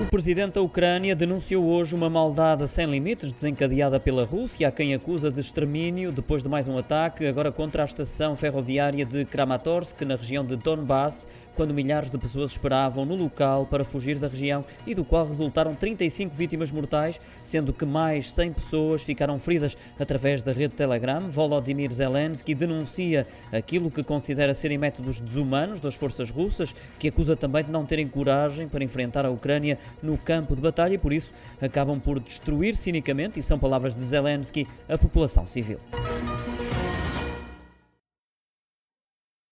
O presidente da Ucrânia denunciou hoje uma maldade sem limites desencadeada pela Rússia, a quem acusa de extermínio depois de mais um ataque, agora contra a estação ferroviária de Kramatorsk, na região de Donbass, quando milhares de pessoas esperavam no local para fugir da região e do qual resultaram 35 vítimas mortais, sendo que mais 100 pessoas ficaram feridas. Através da rede Telegram, Volodymyr Zelensky denuncia aquilo que considera serem métodos desumanos das forças russas, que acusa também de não terem coragem para enfrentar a Ucrânia no campo de batalha e, por isso, acabam por destruir cinicamente, e são palavras de Zelensky, a população civil.